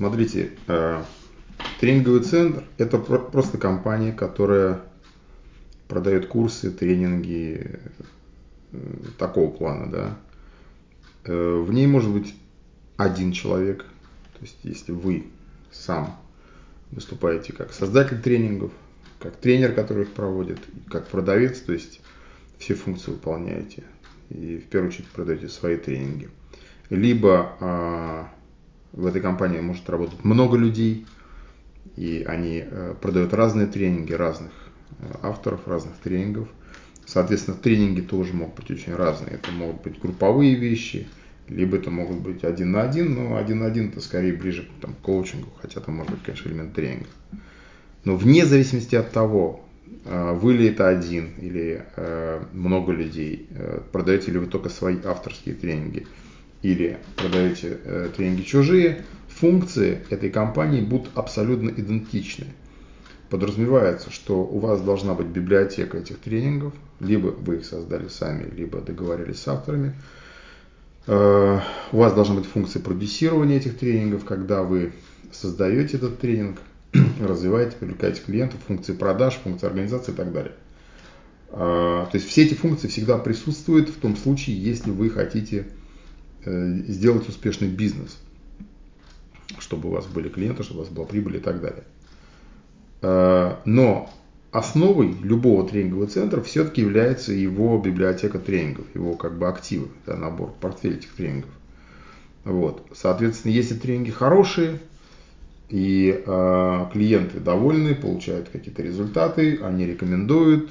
Смотрите, тренинговый центр – это просто компания, которая продает курсы, тренинги такого плана, да. В ней может быть один человек, то есть если вы сам выступаете как создатель тренингов, как тренер, который их проводит, как продавец, то есть все функции выполняете и в первую очередь продаете свои тренинги. Либо в этой компании может работать много людей, и они продают разные тренинги разных авторов, разных тренингов. Соответственно, тренинги тоже могут быть очень разные. Это могут быть групповые вещи, либо это могут быть один на один, но один на один это скорее ближе к коучингу, хотя там может быть, конечно, элемент тренинга. Но вне зависимости от того, вы ли это один или много людей, продаете ли вы только свои авторские тренинги или продаете тренинги чужие, функции этой компании будут абсолютно идентичны. Подразумевается, что у вас должна быть библиотека этих тренингов, либо вы их создали сами, либо договорились с авторами. У вас должна быть функция продюсирования этих тренингов, когда вы создаете этот тренинг, развиваете, привлекаете клиентов, функции продаж, функции организации и так далее. То есть все эти функции всегда присутствуют в том случае, если вы хотите сделать успешный бизнес, чтобы у вас были клиенты, чтобы у вас была прибыль и так далее. Но основой любого тренингового центра все-таки является его библиотека тренингов, его как бы активы, да, набор, портфель этих тренингов. Вот. Соответственно, если тренинги хорошие и клиенты довольны, получают какие-то результаты, они рекомендуют,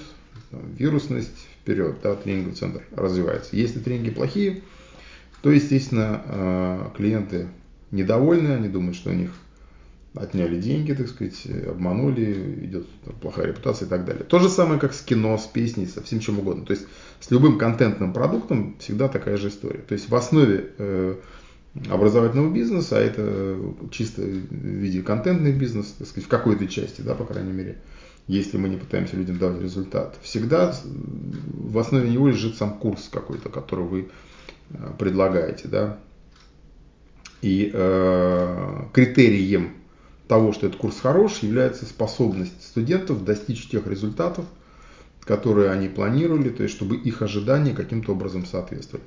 там, вирусность вперед, да, тренинговый центр развивается. Если тренинги плохие, то, естественно, клиенты недовольны, они думают, что у них отняли деньги, так сказать, обманули, идет плохая репутация и так далее. То же самое, как с кино, с песней, со всем чем угодно. То есть с любым контентным продуктом всегда такая же история. То есть в основе образовательного бизнеса, а это чисто в виде контентный бизнес, так сказать, в какой-то части, да, по крайней мере, если мы не пытаемся людям давать результат, всегда в основе него лежит сам курс какой-то, который вы предлагаете, да. И критерием того, что этот курс хорош, является способность студентов достичь тех результатов, которые они планировали, то есть чтобы их ожидания каким-то образом соответствовали.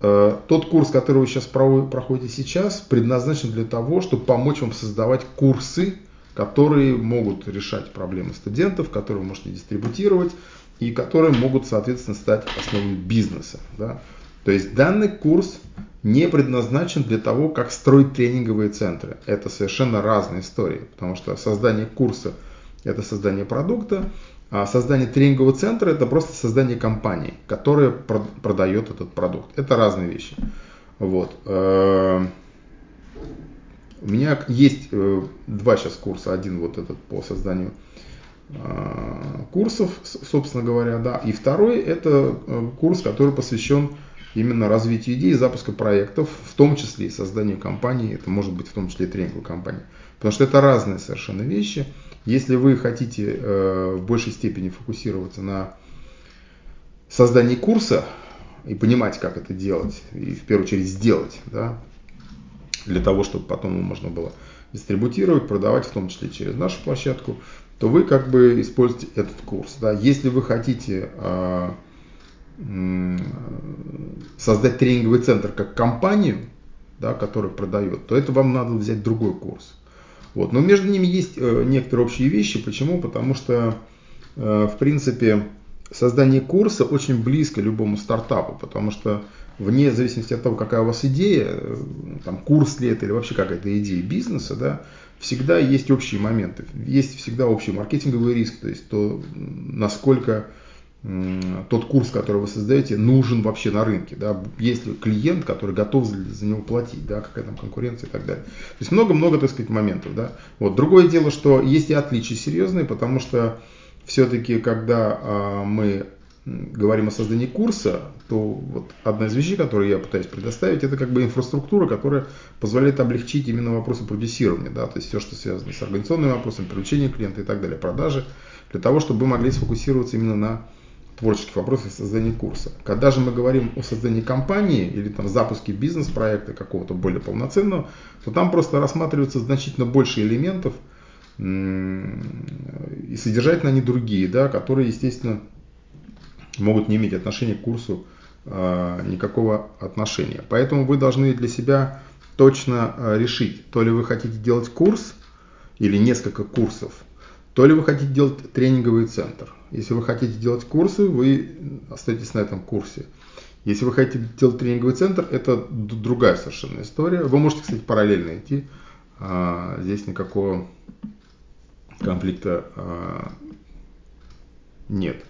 Тот курс, который вы сейчас проходите сейчас, предназначен для того, чтобы помочь вам создавать курсы, которые могут решать проблемы студентов, которые вы можете дистрибутировать и которые могут, соответственно, стать основой бизнеса, да? То есть данный курс не предназначен для того, как строить тренинговые центры. Это совершенно разные истории, потому что создание курса – это создание продукта, а создание тренингового центра – это просто создание компании, которая продает этот продукт. Это разные вещи. Вот. У меня есть два сейчас курса. Один вот этот по созданию курсов, собственно говоря, да, и второй – это курс, который посвящен именно развитию идей, запуска проектов, в том числе и созданию компании, это может быть в том числе и тренинговой компании. Потому что это разные совершенно вещи. Если вы хотите в большей степени фокусироваться на создании курса и понимать, как это делать, и в первую очередь сделать, да, для того, чтобы потом его можно было дистрибутировать, продавать, в том числе через нашу площадку, то вы как бы используете этот курс. Да. Если вы хотите создать тренинговый центр как компанию, да, которая продает, то это вам надо взять другой курс. Вот. Но между ними есть некоторые общие вещи. Почему? Потому что, в принципе, создание курса очень близко любому стартапу, потому что вне зависимости от того, какая у вас идея, там, курс ли это или вообще какая-то идея бизнеса, да, всегда есть общие моменты, есть всегда общий маркетинговый риск, то есть то, насколько тот курс, который вы создаете, нужен вообще на рынке, да? Есть ли клиент, который готов за него платить, да? Какая там конкуренция и так далее. То есть много-много, так сказать, моментов, да? Вот. Другое дело, что есть и отличия серьезные, потому что все-таки, когда мы говорим о создании курса, то вот одна из вещей, которую я пытаюсь предоставить, это как бы инфраструктура, которая позволяет облегчить именно вопросы продюсирования, да? То есть все, что связано с организационными вопросами, привлечением клиента и так далее, продажи, для того, чтобы мы могли сфокусироваться именно на творческих вопросов создания курса. Когда же мы говорим о создании компании или там запуске бизнес-проекта какого-то более полноценного, то там просто рассматриваются значительно больше элементов, и содержательно они другие, да, которые, естественно, могут не иметь отношения к курсу, никакого отношения. Поэтому вы должны для себя точно решить, то ли вы хотите делать курс или несколько курсов, то ли вы хотите делать тренинговый центр. Если вы хотите делать курсы, вы остаетесь на этом курсе. Если вы хотите делать тренинговый центр, это другая совершенно история. Вы можете, кстати, параллельно идти. Здесь никакого конфликта нет.